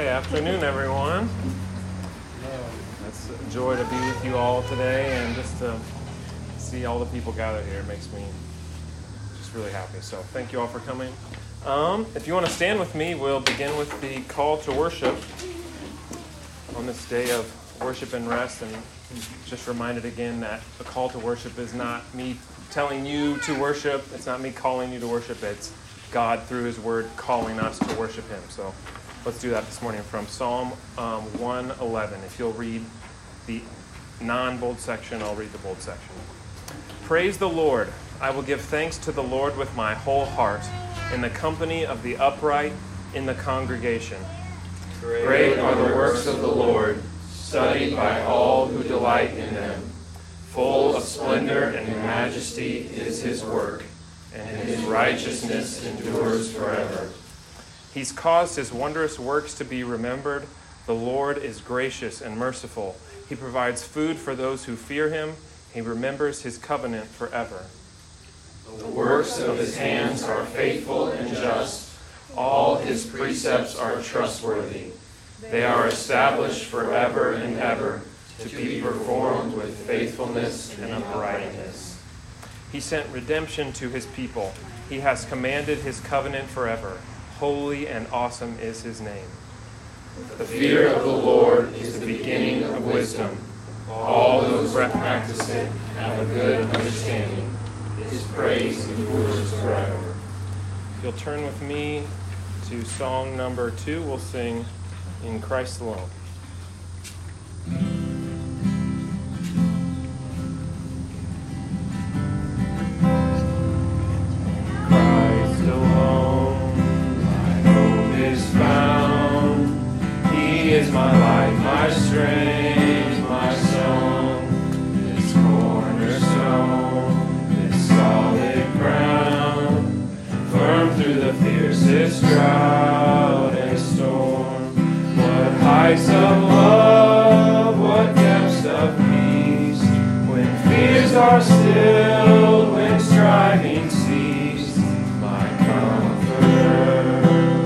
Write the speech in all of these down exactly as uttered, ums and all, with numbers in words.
Hey, afternoon, everyone. It's a joy to be with you all today, and just to see all the people gathered here makes me just really happy. So thank you all for coming. Um, if you want to stand with me, we'll begin with the call to worship on this day of worship and rest. And just reminded again that the call to worship is not me telling you to worship. It's not me calling you to worship. It's God through his word calling us to worship him. So let's do that this morning from Psalm um, one eleven. If you'll read the non-bold section, I'll read the bold section. Praise the Lord. I will give thanks to the Lord with my whole heart, in the company of the upright, in the congregation. Great, Great are the works of the Lord, studied by all who delight in them. Full of splendor and majesty is his work, and his righteousness endures forever. He's caused his wondrous works to be remembered. The Lord is gracious and merciful. He provides food for those who fear him. He remembers his covenant forever. The works of his hands are faithful and just. All his precepts are trustworthy. They are established forever and ever, to be performed with faithfulness and uprightness. He sent redemption to his people. He has commanded his covenant forever. Holy and awesome is his name. The fear of the Lord is the beginning of wisdom. All those who practice it have a good understanding. His praise endures forever. You'll turn with me to song number two. We'll sing In Christ Alone. Christ alone, my hope is found. He is my light, my strength, my song. This cornerstone, this solid ground, firm through the fiercest drought and storm. What heights of love, what depths of peace, when fears are stilled, when striving ceased, my comforter,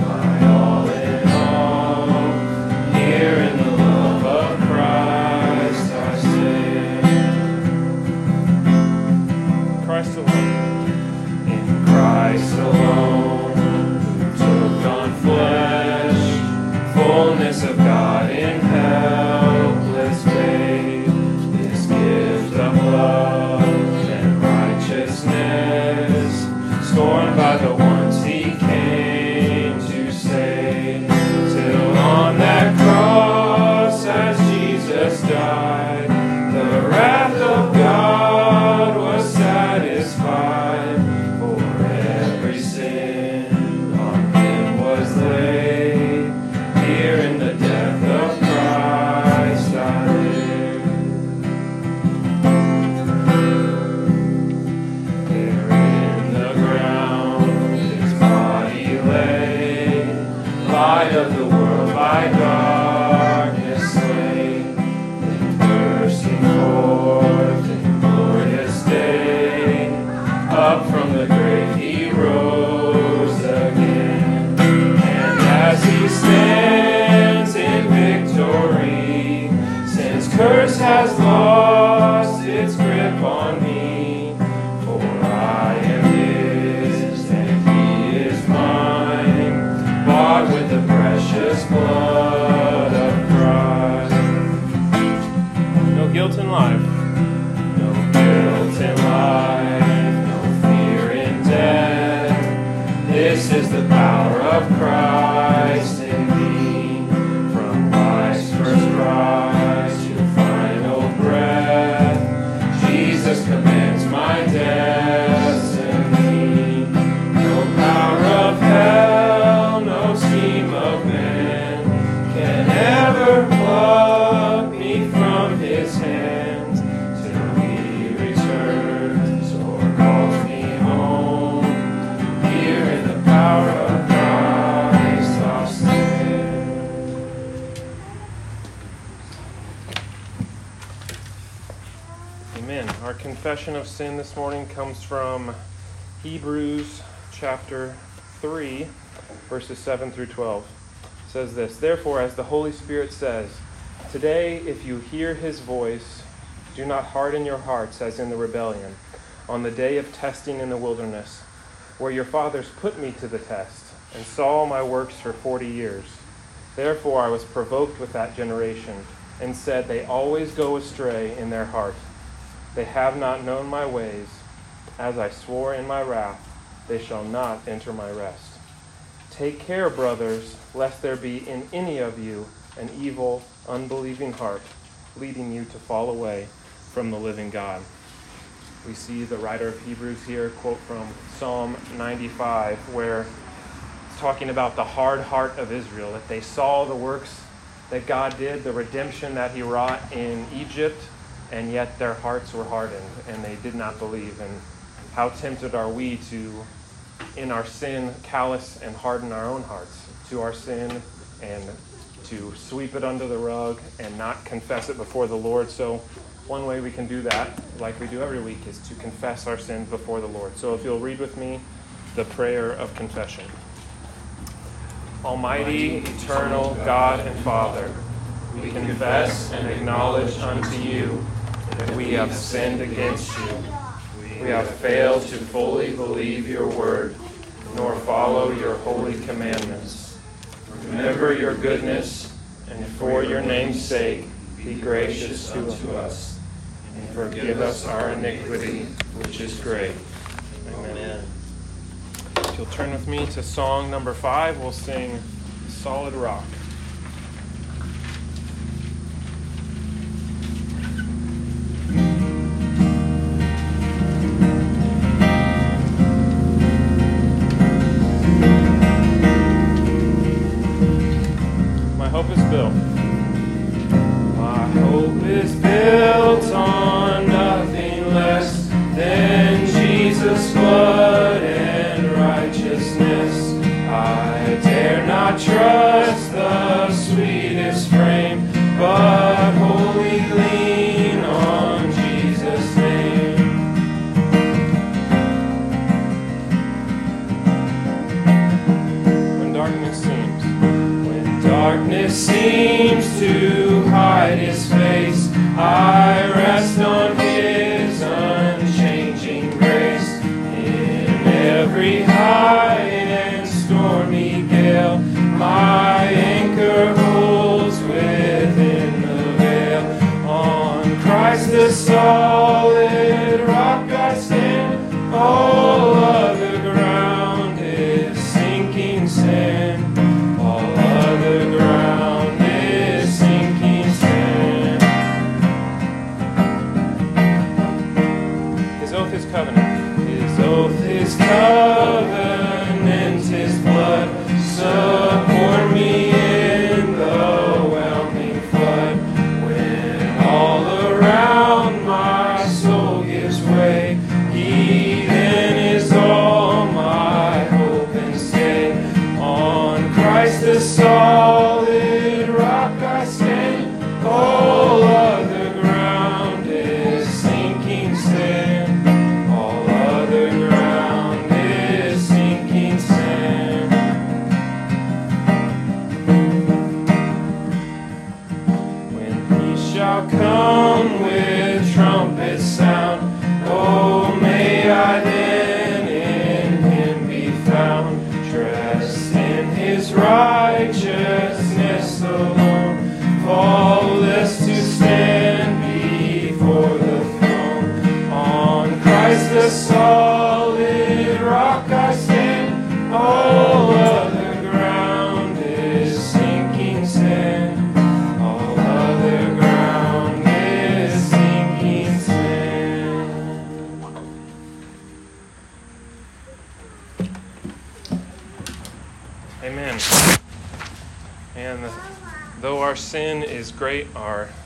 my all in all, here in the love of Christ I stand. Christ alone, in Christ alone, who took on flesh, fullness of God in helpless babe, this gift of love and righteousness, scorned by the ones he came to save, till on that cross as Jesus died, the wrath of God was satisfied, for every sin on him was laid. Curse has lost its grip on me, for I am his and he is mine, bought with the precious blood of Christ. No guilt in life, no guilt in life, no fear in death. This is the power of Christ in me, from life's first cry. Commands my destiny. No power of hell, no scheme of man can ever pluck me from his hands, till he returns or calls me home. Here in the power of Christ I'll stand. Amen. Our confession of sin this morning comes from Hebrews chapter three, verses seven through twelve. It says this: "Therefore, as the Holy Spirit says, today, if you hear his voice, do not harden your hearts as in the rebellion, on the day of testing in the wilderness, where your fathers put me to the test and saw my works for forty years. Therefore, I was provoked with that generation and said, they always go astray in their heart. They have not known my ways. As I swore in my wrath, they shall not enter my rest. Take care, brothers, lest there be in any of you an evil, unbelieving heart, leading you to fall away from the living God." We see the writer of Hebrews here quote from Psalm ninety-five, where it's talking about the hard heart of Israel, that they saw the works that God did, the redemption that he wrought in Egypt, and yet their hearts were hardened and they did not believe. And how tempted are we to, in our sin, callous and harden our own hearts to our sin and to sweep it under the rug and not confess it before the Lord. So one way we can do that, like we do every week, is to confess our sins before the Lord. So if you'll read with me the prayer of confession. Almighty, eternal God and Father, we confess and acknowledge unto you that we have sinned against you. We have failed to fully believe your word, nor follow your holy commandments. Remember your goodness, and for your name's sake, be gracious unto us, and forgive us our iniquity, which is great. Amen. If you'll turn with me to song number five, we'll sing Solid Rock.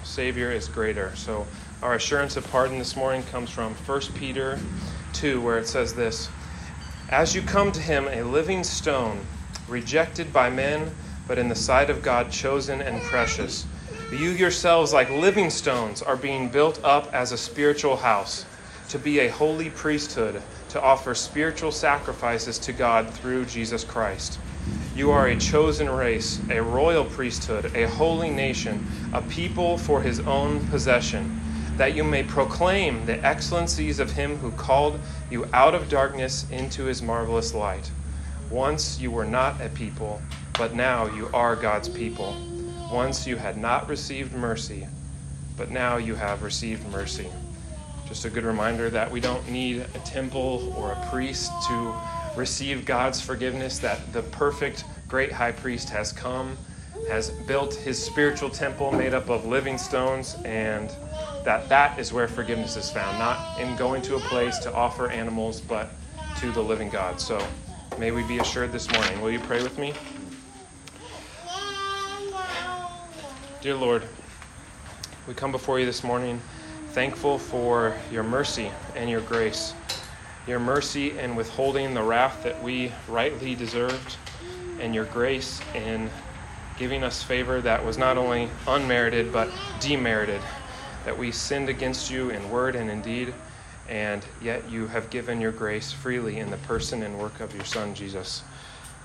Savior is greater. So our assurance of pardon this morning comes from First Peter two, where it says this: "As you come to him, a living stone, rejected by men, but in the sight of God chosen and precious, you yourselves, like living stones, are being built up as a spiritual house, to be a holy priesthood, to offer spiritual sacrifices to God through Jesus Christ. You are a chosen race, a royal priesthood, a holy nation, a people for his own possession, that you may proclaim the excellencies of him who called you out of darkness into his marvelous light. Once you were not a people, but now you are God's people. Once you had not received mercy, but now you have received mercy. Just a good reminder that we don't need a temple or a priest to receive God's forgiveness, that the perfect great high priest has come, has built his spiritual temple made up of living stones, and that that is where forgiveness is found, not in going to a place to offer animals, but to the living God. So may we be assured this morning. Will you pray with me? Dear Lord, we come before you this morning thankful for your mercy and your grace, your mercy in withholding the wrath that we rightly deserved, and your grace in giving us favor that was not only unmerited but demerited, that we sinned against you in word and in deed, and yet you have given your grace freely in the person and work of your Son, Jesus.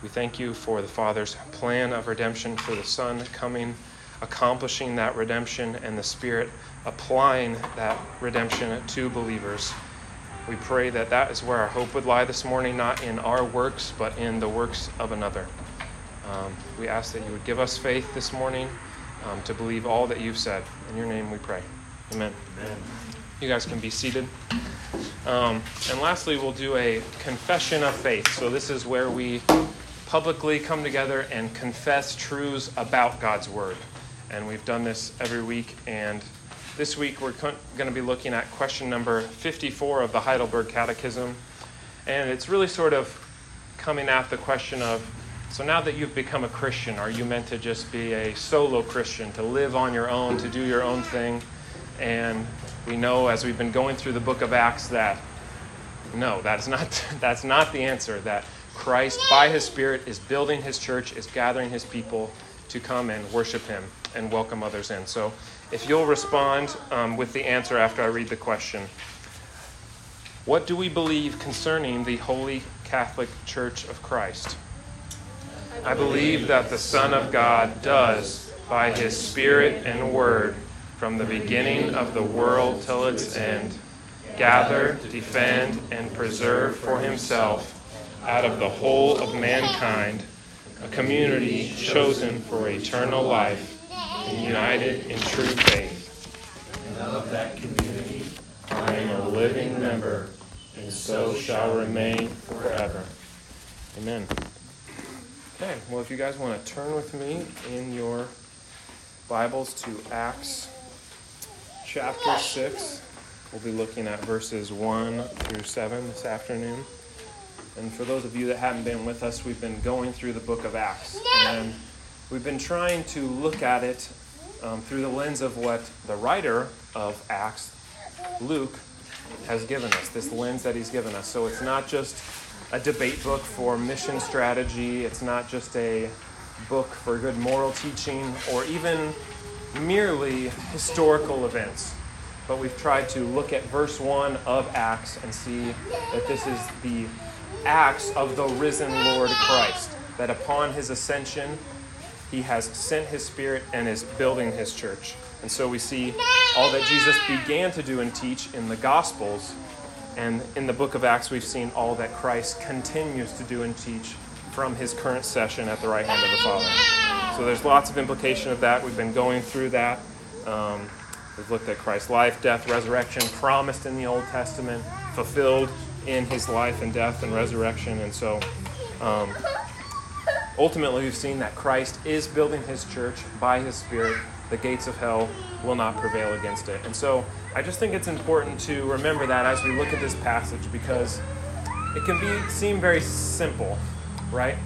We thank you for the Father's plan of redemption, for the Son coming, accomplishing that redemption, and the Spirit applying that redemption to believers. We pray that that is where our hope would lie this morning, not in our works, but in the works of another. Um, we ask that you would give us faith this morning um, to believe all that you've said. In your name we pray. Amen. Amen. You guys can be seated. Um, and lastly, we'll do a confession of faith. So this is where we publicly come together and confess truths about God's Word. And we've done this every week, and this week we're co- going to be looking at question number fifty-four of the Heidelberg Catechism. And it's really sort of coming at the question of, so now that you've become a Christian, are you meant to just be a solo Christian, to live on your own, to do your own thing? And we know as we've been going through the book of Acts that no, that's not that's not the answer, that Christ by his Spirit is building his church, is gathering his people to come and worship him and welcome others in. So if you'll respond um, with the answer after I read the question. What do we believe concerning the Holy Catholic Church of Christ? I believe that the Son of God does, by his Spirit and Word, from the beginning of the world till its end, gather, defend, and preserve for himself, out of the whole of mankind, a community chosen for eternal life, and united in true faith. And of that community, I am a living member, and so shall remain forever. Amen. Okay, well, if you guys want to turn with me in your Bibles to Acts chapter six, we'll be looking at verses one through seven this afternoon. And for those of you that haven't been with us, we've been going through the book of Acts. And we've been trying to look at it um, through the lens of what the writer of Acts, Luke, has given us, this lens that he's given us. So it's not just a debate book for mission strategy. It's not just a book for good moral teaching or even merely historical events. But we've tried to look at verse one of Acts and see that this is the Acts of the risen Lord Christ, that upon his ascension, he has sent his Spirit and is building his church. And so we see all that Jesus began to do and teach in the Gospels. And in the book of Acts, we've seen all that Christ continues to do and teach from his current session at the right hand of the Father. So there's lots of implication of that. We've been going through that. Um, we've looked at Christ's life, death, resurrection, promised in the Old Testament, fulfilled in his life and death and resurrection. And so um, ultimately, we've seen that Christ is building his church by his Spirit. The gates of hell will not prevail against it. And so I just think it's important to remember that as we look at this passage, because it can be seem very simple, right?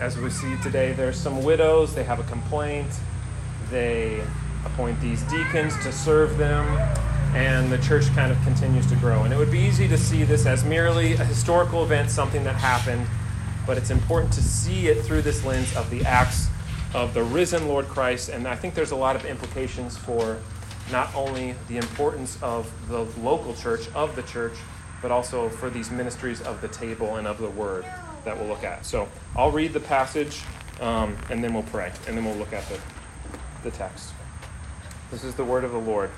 As we see today, there's some widows, they have a complaint, they appoint these deacons to serve them, and the church kind of continues to grow. And it would be easy to see this as merely a historical event, something that happened, but it's important to see it through this lens of the Acts of the risen Lord Christ. And I think there's a lot of implications for not only the importance of the local church, of the church, but also for these ministries of the table and of the word. that we'll look at. So I'll read the passage, um, and then we'll pray, and then we'll look at the, the text. This is the word of the Lord.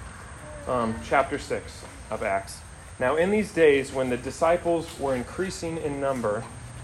Um, chapter six of Acts. Now in these days, when the disciples were increasing in number,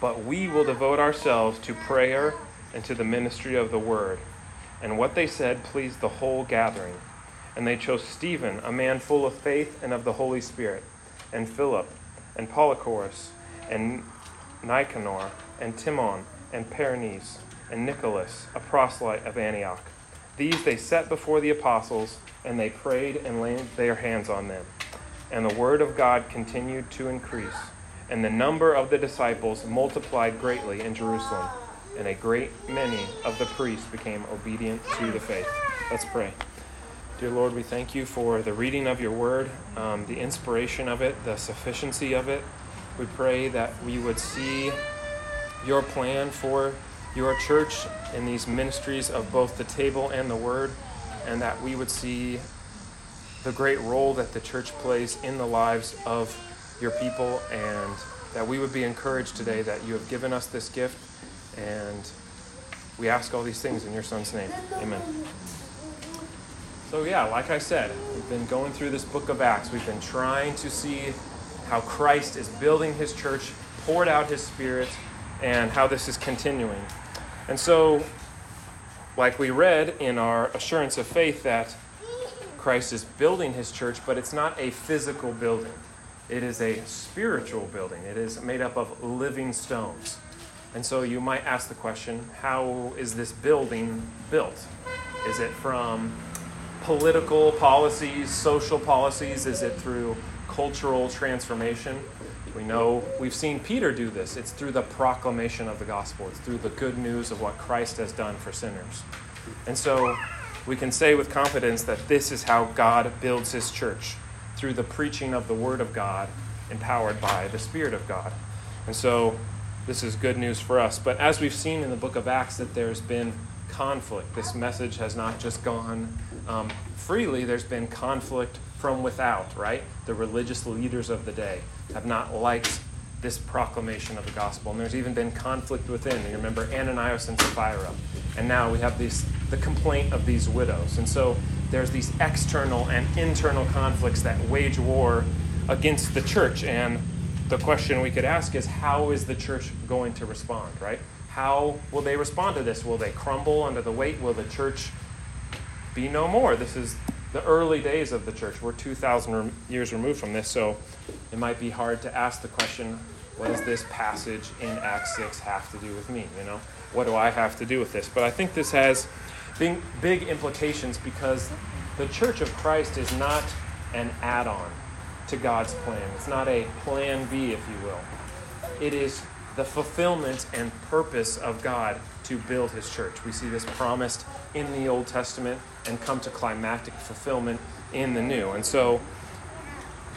But we will devote ourselves to prayer and to the ministry of the word." And what they said pleased the whole gathering. And they chose Stephen, a man full of faith and of the Holy Spirit, and Philip, and Polychorus, and Nicanor, and Timon, and Parmenas, and Nicholas, a proselyte of Antioch. These they set before the apostles, and they prayed and laid their hands on them. And the word of God continued to increase, and the number of the disciples multiplied greatly in Jerusalem, and a great many of the priests became obedient to the faith. Let's pray. Dear Lord, we thank you for the reading of your word, um, the inspiration of it, the sufficiency of it. We pray that we would see your plan for your church in these ministries of both the table and the word, and that we would see the great role that the church plays in the lives of your people, and that we would be encouraged today that you have given us this gift, and we ask all these things in your Son's name. Amen. So yeah, like I said, we've been going through this book of Acts. We've been trying to see how Christ is building his church, poured out his Spirit, and how this is continuing. And so, like we read in our assurance of faith, that Christ is building his church, but it's not a physical building. It is a spiritual building. It is made up of living stones. And so you might ask the question, how is this building built? Is it from political policies, social policies? Is it through cultural transformation? We know we've seen Peter do this. It's through the proclamation of the gospel. It's through the good news of what Christ has done for sinners. And so we can say with confidence that this is how God builds his church, through the preaching of the word of God, empowered by the Spirit of God. And so this is good news for us. But as we've seen in the book of Acts, that there's been conflict. This message has not just gone um, freely. There's been conflict from without, right? The religious leaders of the day have not liked this proclamation of the gospel. And there's even been conflict within. You remember Ananias and Sapphira. And now we have these, the complaint of these widows. And so there's these external and internal conflicts that wage war against the church. And the question we could ask is, how is the church going to respond, right? How will they respond to this? Will they crumble under the weight? Will the church be no more? This is the early days of the church. We're two thousand years removed from this, so it might be hard to ask the question, what does this passage in Acts six have to do with me? You know, what do I have to do with this? But I think this has big, big implications, because the church of Christ is not an add-on to God's plan. It's not a plan B, if you will. It is the fulfillment and purpose of God to build his church. We see this promised in the Old Testament and come to climactic fulfillment in the New. And so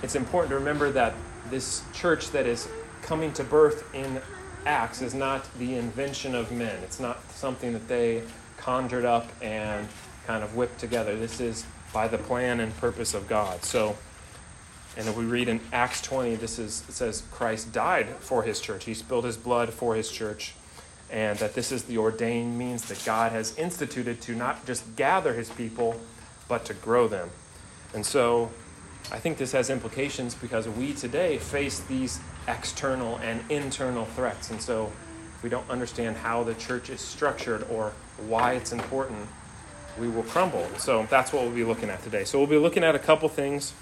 it's important to remember that this church that is coming to birth in Acts is not the invention of men. It's not something that they conjured up and kind of whipped together. This is by the plan and purpose of God. So, and if we read in Acts twenty, this is, it says Christ died for his church. He spilled his blood for his church. And that this is the ordained means that God has instituted to not just gather his people, but to grow them. And so I think this has implications, because we today face these external and internal threats. And so if we don't understand how the church is structured or why it's important, we will crumble. So that's what we'll be looking at today. So we'll be looking at a couple things.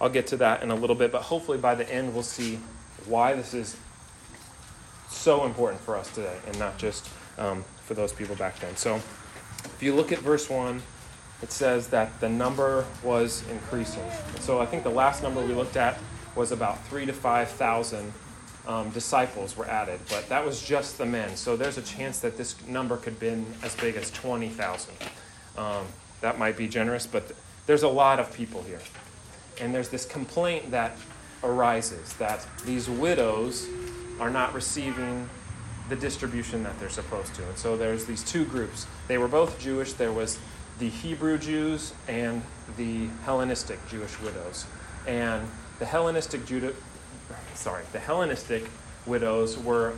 I'll get to that in a little bit, but hopefully by the end we'll see why this is so important for us today, and not just um, for those people back then. So if you look at verse one, it says that the number was increasing. So I think the last number we looked at was about three to five thousand um, disciples were added, but that was just the men. So there's a chance that this number could have been as big as twenty thousand. Um, that might be generous, but th- there's a lot of people here. And there's this complaint that arises that these widows are not receiving the distribution that they're supposed to. And so there's these two groups. They were both Jewish. There was the Hebrew Jews and the Hellenistic Jewish widows. And the Hellenistic Judah, sorry, the Hellenistic widows were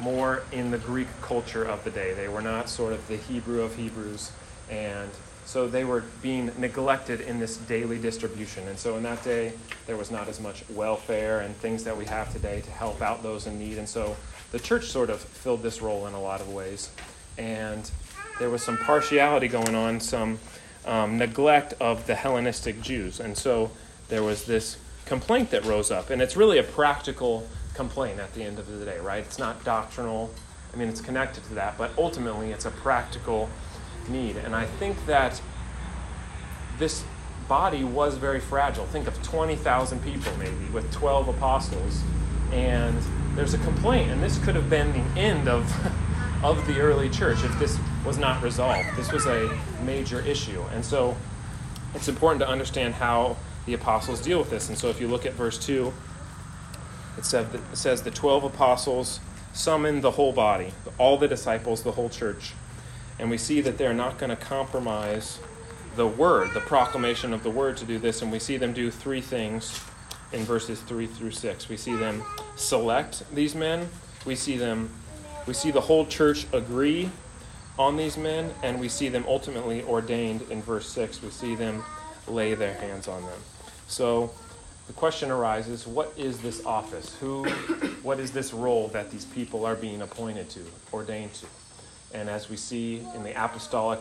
more in the Greek culture of the day. They were not sort of the Hebrew of Hebrews, and so they were being neglected in this daily distribution. And so in that day, there was not as much welfare and things that we have today to help out those in need. And so the church sort of filled this role in a lot of ways. And there was some partiality going on, some um, neglect of the Hellenistic Jews. And so there was this complaint that rose up. And it's really a practical complaint at the end of the day, right? It's not doctrinal. I mean, it's connected to that, but ultimately it's a practical need. And I think that this body was very fragile. Think of twenty thousand people maybe with twelve apostles, and there's a complaint, and this could have been the end of of the early church if this was not resolved. This was a major issue. And so it's important to understand how the apostles deal with this. And so if you look at verse two, it, said that, it says the twelve apostles summoned the whole body, all the disciples, the whole church. And we see that they're not going to compromise the word, the proclamation of the word, to do this. And we see them do three things in verses three through six. We see them select these men. We see them, we see the whole church agree on these men. And we see them ultimately ordained in verse six. We see them lay their hands on them. So the question arises, what is this office? Who, what is this role that these people are being appointed to, ordained to? And as we see in the apostolic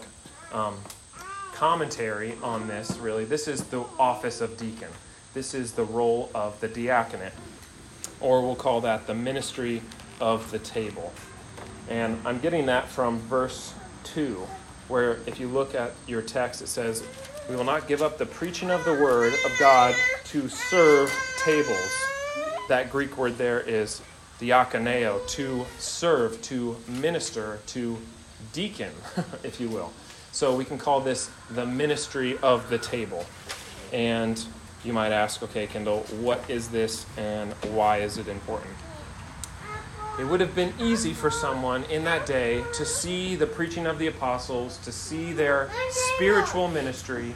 um, commentary on this, really, this is the office of deacon. This is the role of the diaconate, or we'll call that the ministry of the table. And I'm getting that from verse two, where if you look at your text, it says, "We will not give up the preaching of the word of God to serve tables." That Greek word there is diakoneo, to serve, to minister, to deacon, if you will. So we can call this the ministry of the table. And you might ask, okay, Kendall, what is this and why is it important? It would have been easy for someone in that day to see the preaching of the apostles, to see their spiritual ministry,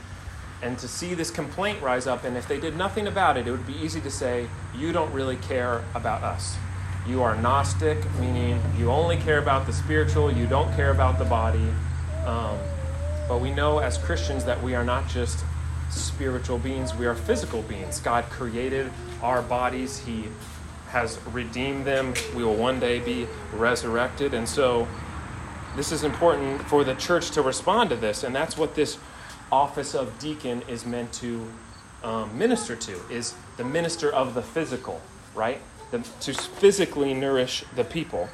and to see this complaint rise up. And if they did nothing about it, it would be easy to say, you don't really care about us. You are Gnostic, meaning you only care about the spiritual, you don't care about the body. Um, but we know as Christians that we are not just spiritual beings, we are physical beings. God created our bodies, He has redeemed them. We will one day be resurrected. And so this is important for the church to respond to this. And that's what this office of deacon is meant to um, minister to, is the minister of the physical, right? The, to physically nourish the people.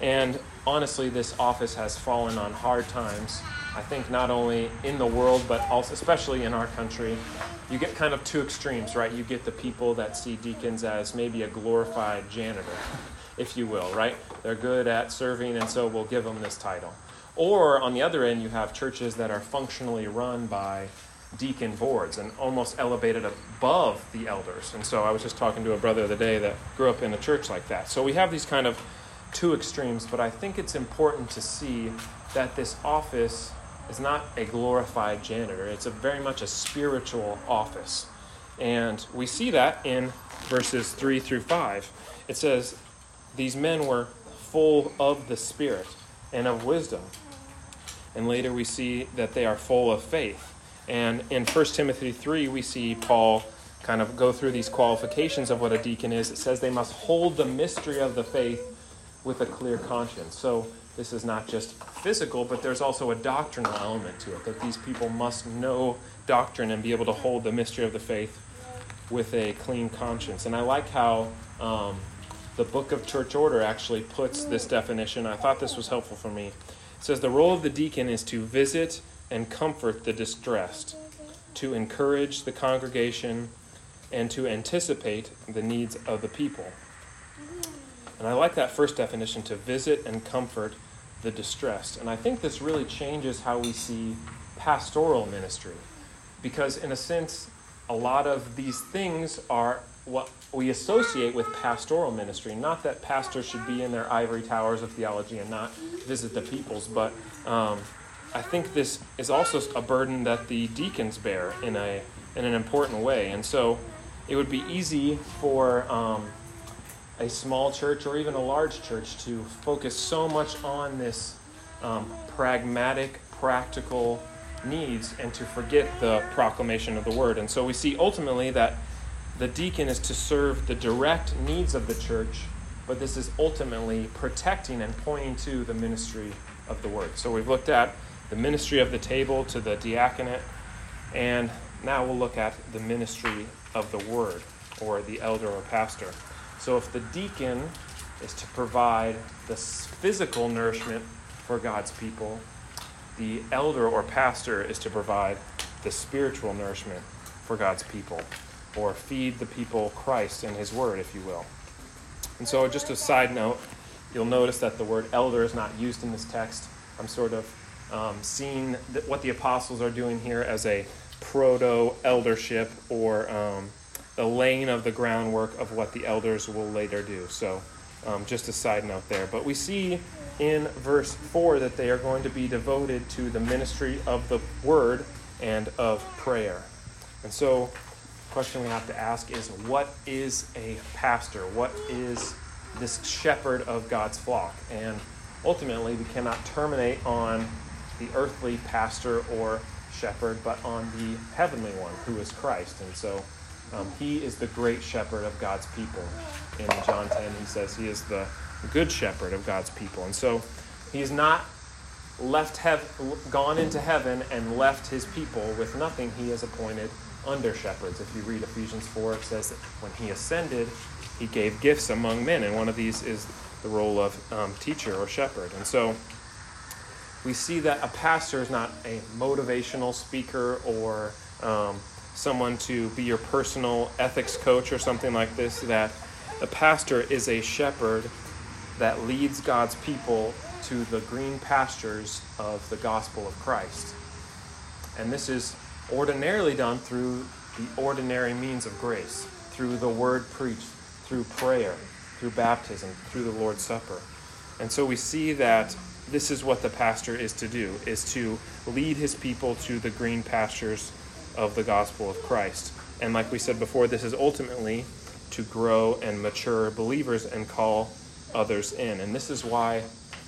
And honestly, this office has fallen on hard times. I think not only in the world, but also especially in our country. You get kind of two extremes, right? You get the people that see deacons as maybe a glorified janitor, if you will, right? They're good at serving, and so we'll give them this title. Or on the other end, you have churches that are functionally run by deacon boards and almost elevated above the elders. And so I was just talking to a brother the other day that grew up in a church like that. So we have these kind of two extremes, but I think it's important to see that this office is not a glorified janitor. It's a very much a spiritual office. And we see that in verses three through five. It says, these men were full of the Spirit and of wisdom. And later we see that they are full of faith. And in First Timothy three, we see Paul kind of go through these qualifications of what a deacon is. It says they must hold the mystery of the faith with a clear conscience. So this is not just physical, but there's also a doctrinal element to it, that these people must know doctrine and be able to hold the mystery of the faith with a clean conscience. And I like how um, the Book of Church Order actually puts this definition. I thought this was helpful for me. It says the role of the deacon is to visit and comfort the distressed, to encourage the congregation, and to anticipate the needs of the people. And I like that first definition, to visit and comfort the distressed. And I think this really changes how we see pastoral ministry, because in a sense, a lot of these things are what we associate with pastoral ministry. Not that pastors should be in their ivory towers of theology and not visit the peoples, but um, I think this is also a burden that the deacons bear in a in an important way. And so it would be easy for um, a small church or even a large church to focus so much on this um, pragmatic, practical needs and to forget the proclamation of the word. And so we see ultimately that the deacon is to serve the direct needs of the church, but this is ultimately protecting and pointing to the ministry of the word. So we've looked at the ministry of the table to the diaconate, and now we'll look at the ministry of the word, or the elder or pastor. So if the deacon is to provide the physical nourishment for God's people, the elder or pastor is to provide the spiritual nourishment for God's people, or feed the people Christ and his word, if you will. And so just a side note, you'll notice that the word elder is not used in this text. I'm sort of um, seeing that what the apostles are doing here as a proto-eldership, or um, the laying of the groundwork of what the elders will later do. So um, just a side note there. But we see in verse four that they are going to be devoted to the ministry of the word and of prayer. And so the question we have to ask is, what is a pastor? What is this shepherd of God's flock? And ultimately, we cannot terminate on the earthly pastor or shepherd, but on the heavenly one, who is Christ. And so um, he is the great shepherd of God's people. In John ten, he says he is the good shepherd of God's people. And so he is not left hev- gone into heaven and left his people with nothing. He has appointed under shepherds. If you read Ephesians four, it says that when he ascended, he gave gifts among men, and one of these is the role of um, teacher or shepherd. And so we see that a pastor is not a motivational speaker or um, someone to be your personal ethics coach or something like this, that the pastor is a shepherd that leads God's people to the green pastures of the gospel of Christ. And this is ordinarily done through the ordinary means of grace, through the word preached, through prayer, through baptism, through the Lord's Supper. And so we see that this is what the pastor is to do, is to lead his people to the green pastures of the gospel of Christ. And like we said before, this is ultimately to grow and mature believers and call others in. And this is why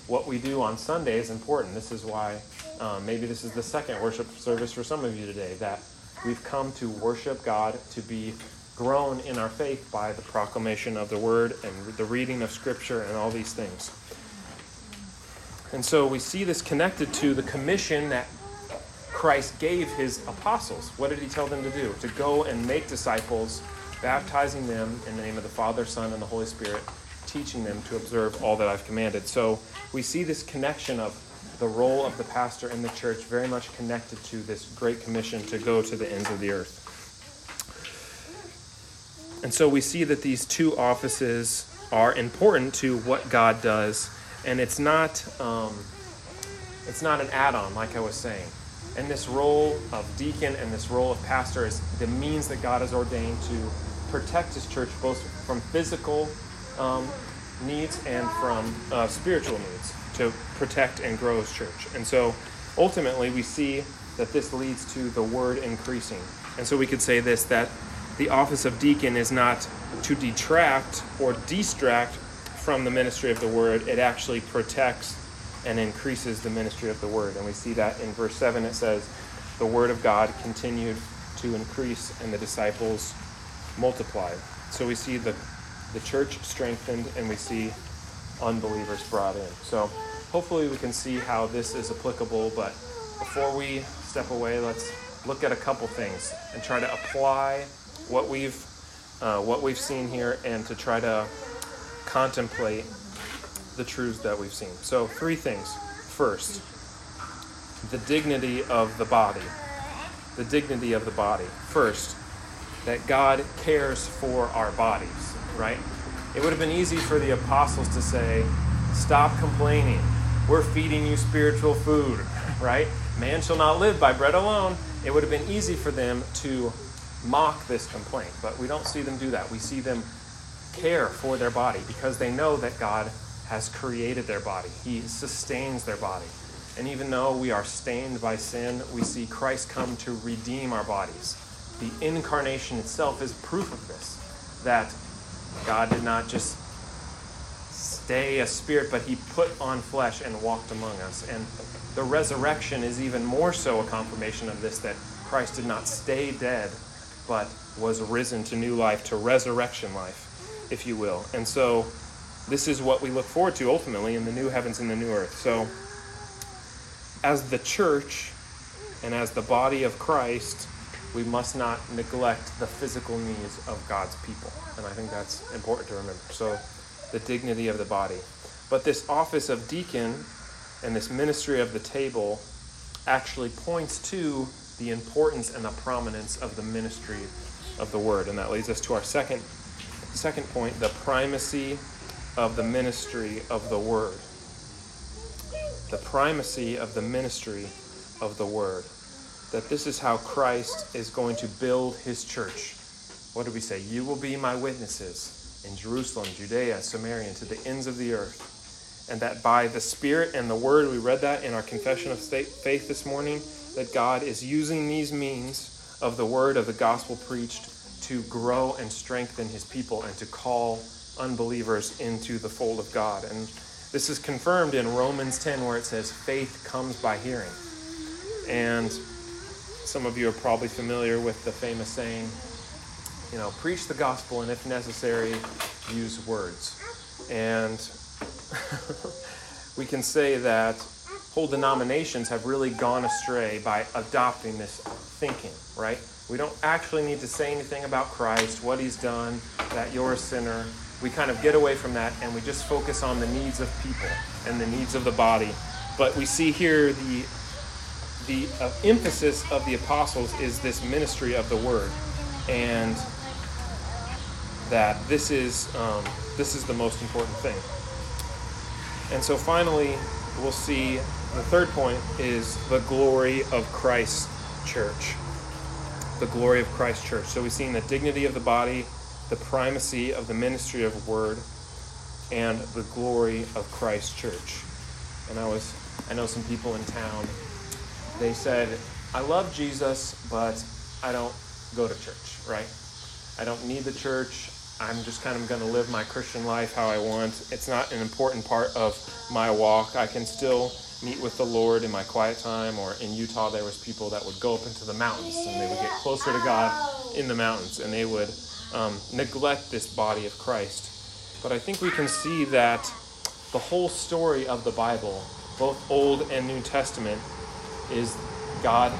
what we do on Sunday is important. This is why um, maybe this is the second worship service for some of you today, that we've come to worship God, to be grown in our faith by the proclamation of the word and the reading of scripture and all these things. And so we see this connected to the commission that Christ gave his apostles. What did he tell them to do? To go and make disciples, baptizing them in the name of the Father, Son, and the Holy Spirit, teaching them to observe all that I've commanded. So we see this connection of the role of the pastor in the church very much connected to this great commission to go to the ends of the earth. And so we see that these two offices are important to what God does, and it's not um, it's not an add-on, like I was saying. And this role of deacon and this role of pastor is the means that God has ordained to protect his church, both from physical Um, needs and from uh, spiritual needs, to protect and grow his church. And so ultimately we see that this leads to the word increasing. And so we could say this, that the office of deacon is not to detract or distract from the ministry of the word. It actually protects and increases the ministry of the word. And we see that in verse seven. It says, the word of God continued to increase and the disciples multiplied. So we see the The church strengthened, and we see unbelievers brought in. So hopefully we can see how this is applicable, but before we step away, let's look at a couple things and try to apply what we've uh, what we've seen here, and to try to contemplate the truths that we've seen. So three things. First, the dignity of the body. The dignity of the body. First, that God cares for our bodies. Right? It would have been easy for the apostles to say, stop complaining. We're feeding you spiritual food, right? Man shall not live by bread alone. It would have been easy for them to mock this complaint, but we don't see them do that. We see them care for their body because they know that God has created their body. He sustains their body. And even though we are stained by sin, we see Christ come to redeem our bodies. The incarnation itself is proof of this, that God did not just stay a spirit, but he put on flesh and walked among us. And the resurrection is even more so a confirmation of this, that Christ did not stay dead, but was risen to new life, to resurrection life, if you will. And so this is what we look forward to ultimately in the new heavens and the new earth. So as the church and as the body of Christ, we must not neglect the physical needs of God's people. And I think that's important to remember. So the dignity of the body. But this office of deacon and this ministry of the table actually points to the importance and the prominence of the ministry of the word. And that leads us to our second, second point, the primacy of the ministry of the word. The primacy of the ministry of the word. That this is how Christ is going to build his church. What do we say? You will be my witnesses in Jerusalem, Judea, Samaria, and to the ends of the earth. And that by the Spirit and the Word, we read that in our confession of faith this morning, that God is using these means of the Word of the Gospel preached to grow and strengthen his people and to call unbelievers into the fold of God. And this is confirmed in Romans ten, where it says, faith comes by hearing. And some of you are probably familiar with the famous saying, you know, preach the gospel and if necessary, use words. And we can say that whole denominations have really gone astray by adopting this thinking, right? We don't actually need to say anything about Christ, what he's done, that you're a sinner. We kind of get away from that and we just focus on the needs of people and the needs of the body. But we see here the the uh, emphasis of the apostles is this ministry of the word, and that this is um, this is the most important thing. And so finally, we'll see the third point is the glory of Christ's church. The glory of Christ's church. So we've seen the dignity of the body, the primacy of the ministry of word, and the glory of Christ's church. And I was, I know some people in town, they said, I love Jesus, but I don't go to church, right? I don't need the church. I'm just kind of going to live my Christian life how I want. It's not an important part of my walk. I can still meet with the Lord in my quiet time. Or in Utah, there was people that would go up into the mountains and they would get closer to God in the mountains, and they would um, neglect this body of Christ. But I think we can see that the whole story of the Bible, both Old and New Testament, is God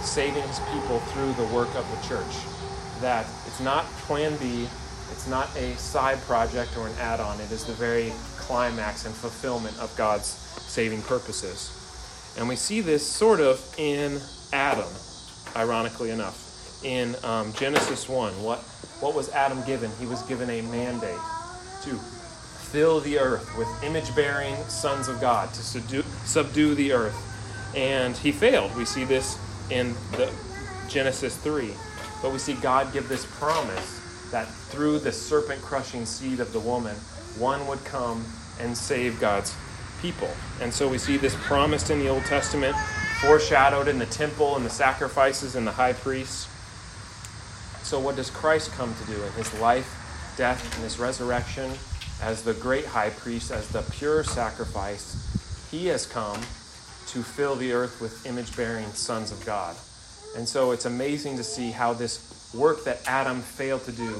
saving his people through the work of the church. That it's not plan B. It's not a side project or an add-on. It is the very climax and fulfillment of God's saving purposes. And we see this sort of in Adam, ironically enough. In um, Genesis one, what, what was Adam given? He was given a mandate to fill the earth with image-bearing sons of God, to subdue, subdue the earth. And he failed. We see this in the Genesis three. But we see God give this promise that through the serpent-crushing seed of the woman, one would come and save God's people. And so we see this promised in the Old Testament, foreshadowed in the temple and the sacrifices and the high priests. So what does Christ come to do in his life, death, and his resurrection? As the great high priest, as the pure sacrifice, he has come to fill the earth with image-bearing sons of God. And so it's amazing to see how this work that Adam failed to do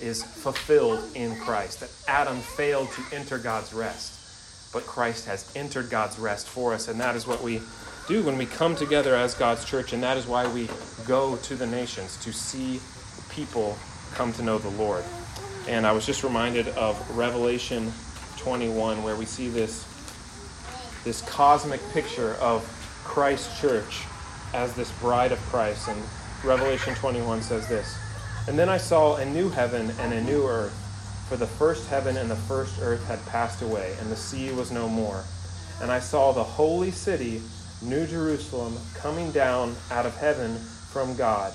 is fulfilled in Christ. That Adam failed to enter God's rest, but Christ has entered God's rest for us. And that is what we do when we come together as God's church. And that is why we go to the nations, to see people come to know the Lord. And I was just reminded of Revelation twenty-one, where we see this, this cosmic picture of Christ's church as this bride of Christ. And Revelation twenty-one says this, "And then I saw a new heaven and a new earth, For the first heaven and the first earth had passed away, and the sea was no more. And I saw the holy city, New Jerusalem, coming down out of heaven from God,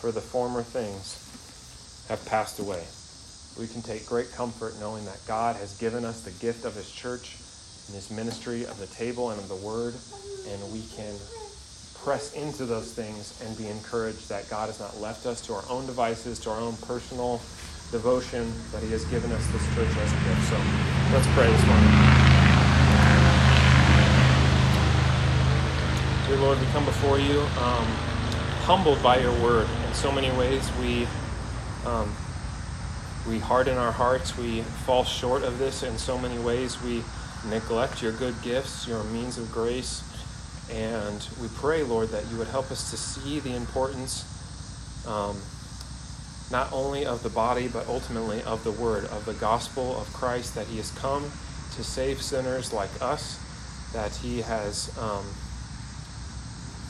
for the former things have passed away. We can take great comfort knowing that God has given us the gift of his church and his ministry of the table and of the word, and we can press into those things and be encouraged that God has not left us to our own devices, to our own personal devotion, but he has given us this church as a gift. So let's pray this morning. Dear Lord, we come before you um, humbled by your word. In so many ways, we um, we harden our hearts. We fall short of this. In so many ways, we neglect your good gifts, your means of grace. And we pray, Lord, that you would help us to see the importance um, not only of the body, but ultimately of the word, of the gospel of Christ, that he has come to save sinners like us, that he has um,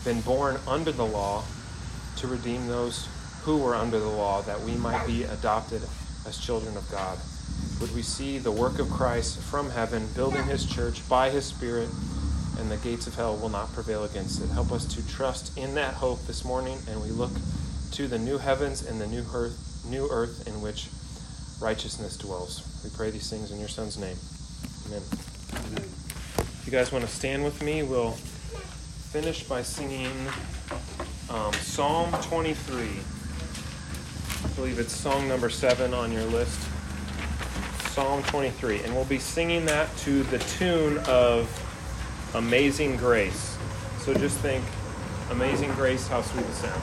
been born under the law to redeem those who were under the law, that we might be adopted as children of God. Would we see the work of Christ from heaven, building his church by his Spirit, and the gates of hell will not prevail against it. Help us to trust in that hope this morning, and we look to the new heavens and the new earth, new earth in which righteousness dwells. We pray these things in your Son's name. Amen. Amen. If you guys want to stand with me, we'll finish by singing um, Psalm twenty-three. I believe it's song number seven on your list. Psalm twenty-three. And we'll be singing that to the tune of Amazing Grace. So just think, Amazing Grace, how sweet the sound.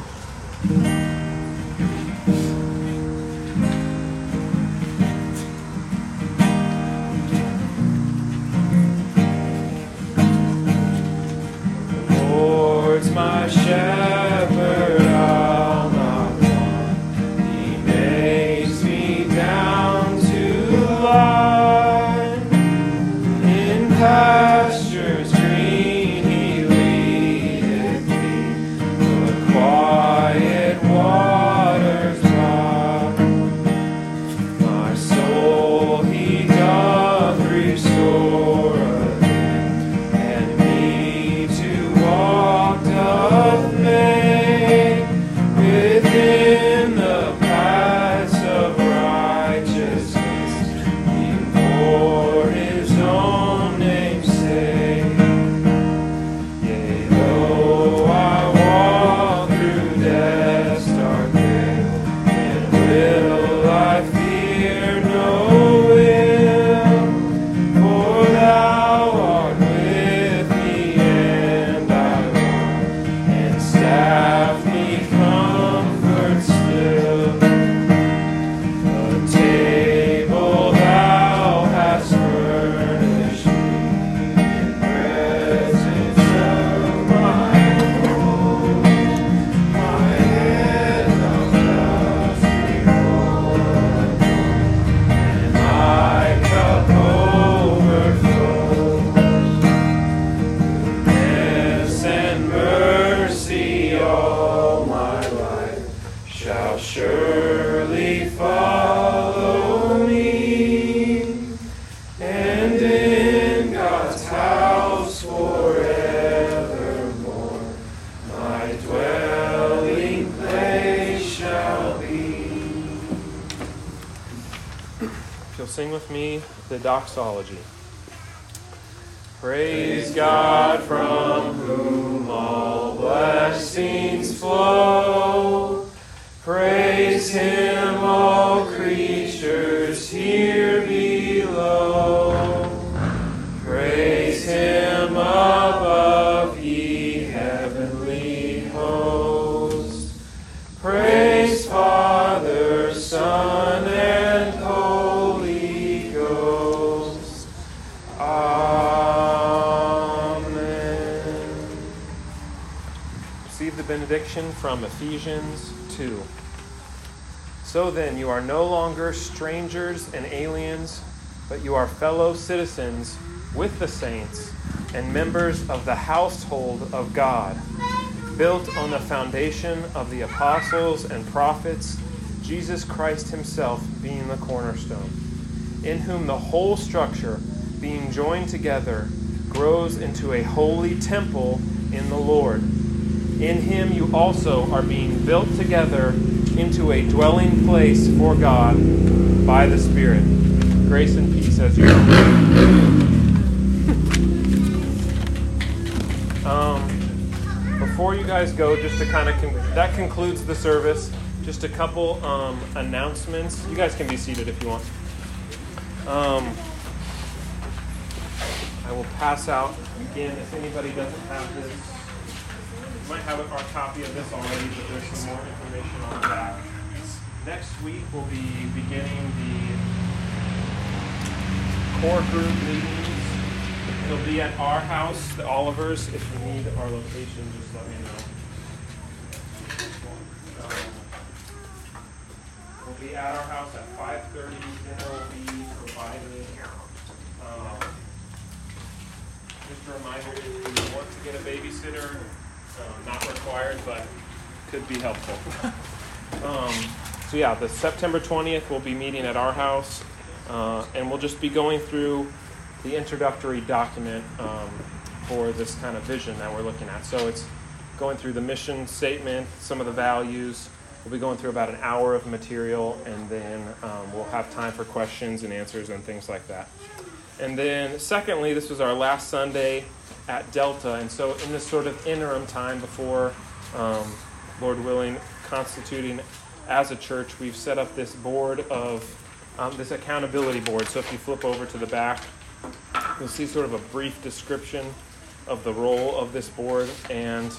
Sing with me the doxology. Praise God, from whom all blessings flow. Praise him, all creatures here below. Praise him above, ye heavenly hosts. Praise Father, Son, and Holy the benediction from Ephesians two. So then, you are no longer strangers and aliens, but you are fellow citizens with the saints and members of the household of God, built on the foundation of the apostles and prophets, Jesus Christ himself being the cornerstone, in whom the whole structure, being joined together, grows into a holy temple in the Lord. In him you also are being built together into a dwelling place for God by the Spirit. Grace and peace as you go. Um, before you guys go, just to kind of, con- that concludes the service. Just a couple um, announcements. You guys can be seated if you want. Um, I will pass out again if anybody doesn't have this. You might have our copy of this already, but there's some more information on the back. Next week we'll be beginning the core group meetings. It'll be at our house, the Olivers. If you need our location, just let me know. Um, we'll be at our house at five thirty. Dinner will be provided. Um, Just a reminder, if you want to get a babysitter, um, not required, but could be helpful. um, so yeah, the September twentieth, we'll be meeting at our house, uh, and we'll just be going through the introductory document um, for this kind of vision that we're looking at. So it's going through the mission statement, some of the values. We'll be going through about an hour of material, and then um, we'll have time for questions and answers and things like that. And then, secondly, this was our last Sunday at Delta. And so in this sort of interim time before, um, Lord willing, constituting as a church, we've set up this board of, um, this accountability board. So if you flip over to the back, you'll see sort of a brief description of the role of this board. And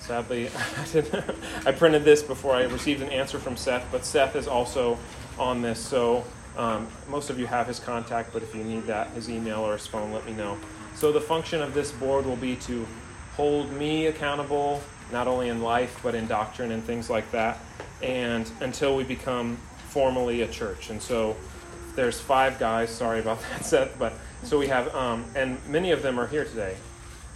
sadly, I, didn't, I printed this before I received an answer from Seth, but Seth is also on this. So Um, most of you have his contact, but if you need that, his email or his phone, let me know. So the function of this board will be to hold me accountable, not only in life, but in doctrine and things like that, and until we become formally a church. And so there's five guys, sorry about that, Seth, but so we have, um, and many of them are here today.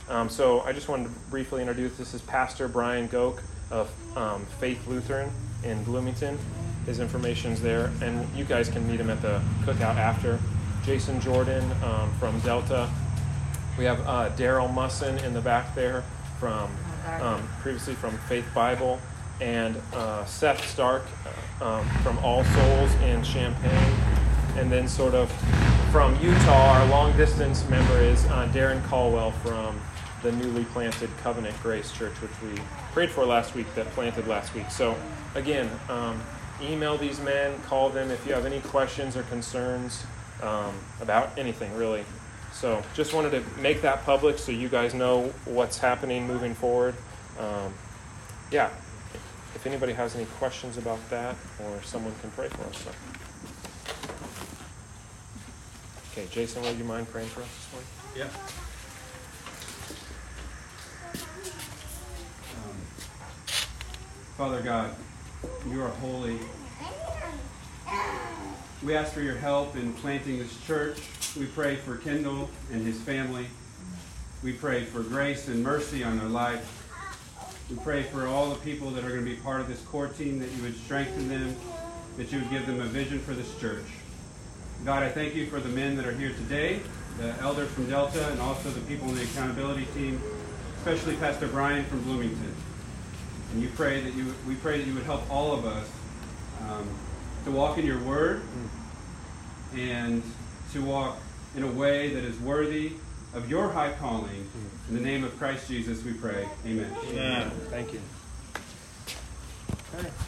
Um, so I just wanted to briefly introduce, this is Pastor Brian Goke of um, Faith Lutheran in Bloomington. His information's there, and you guys can meet him at the cookout after. Jason Jordan um, from Delta. We have uh, Daryl Musson in the back there, from um, previously from Faith Bible, and uh, Seth Stark uh, um, from All Souls in Champaign, and then sort of from Utah, our long distance member is uh, Darren Caldwell from the newly planted Covenant Grace Church, which we prayed for last week, that planted last week. So again, um, email these men, call them if you have any questions or concerns um, about anything, really. So just wanted to make that public so you guys know what's happening moving forward. Um, yeah, if anybody has any questions about that, or someone can pray for us. So. Okay, Jason, would you mind praying for us this morning? Yeah. Father God, you are holy. We ask for your help in planting this church. We pray for Kendall and his family. We pray for grace and mercy on their life. We pray for all the people that are going to be part of this core team, that you would strengthen them, that you would give them a vision for this church. God, I thank you for the men that are here today, the elder from Delta, and also the people in the accountability team, especially Pastor Brian from Bloomington. And you pray that you, we pray that you would help all of us um, to walk in your word and to walk in a way that is worthy of your high calling. In the name of Christ Jesus, we pray. Amen. Amen. Amen. Thank you. Okay.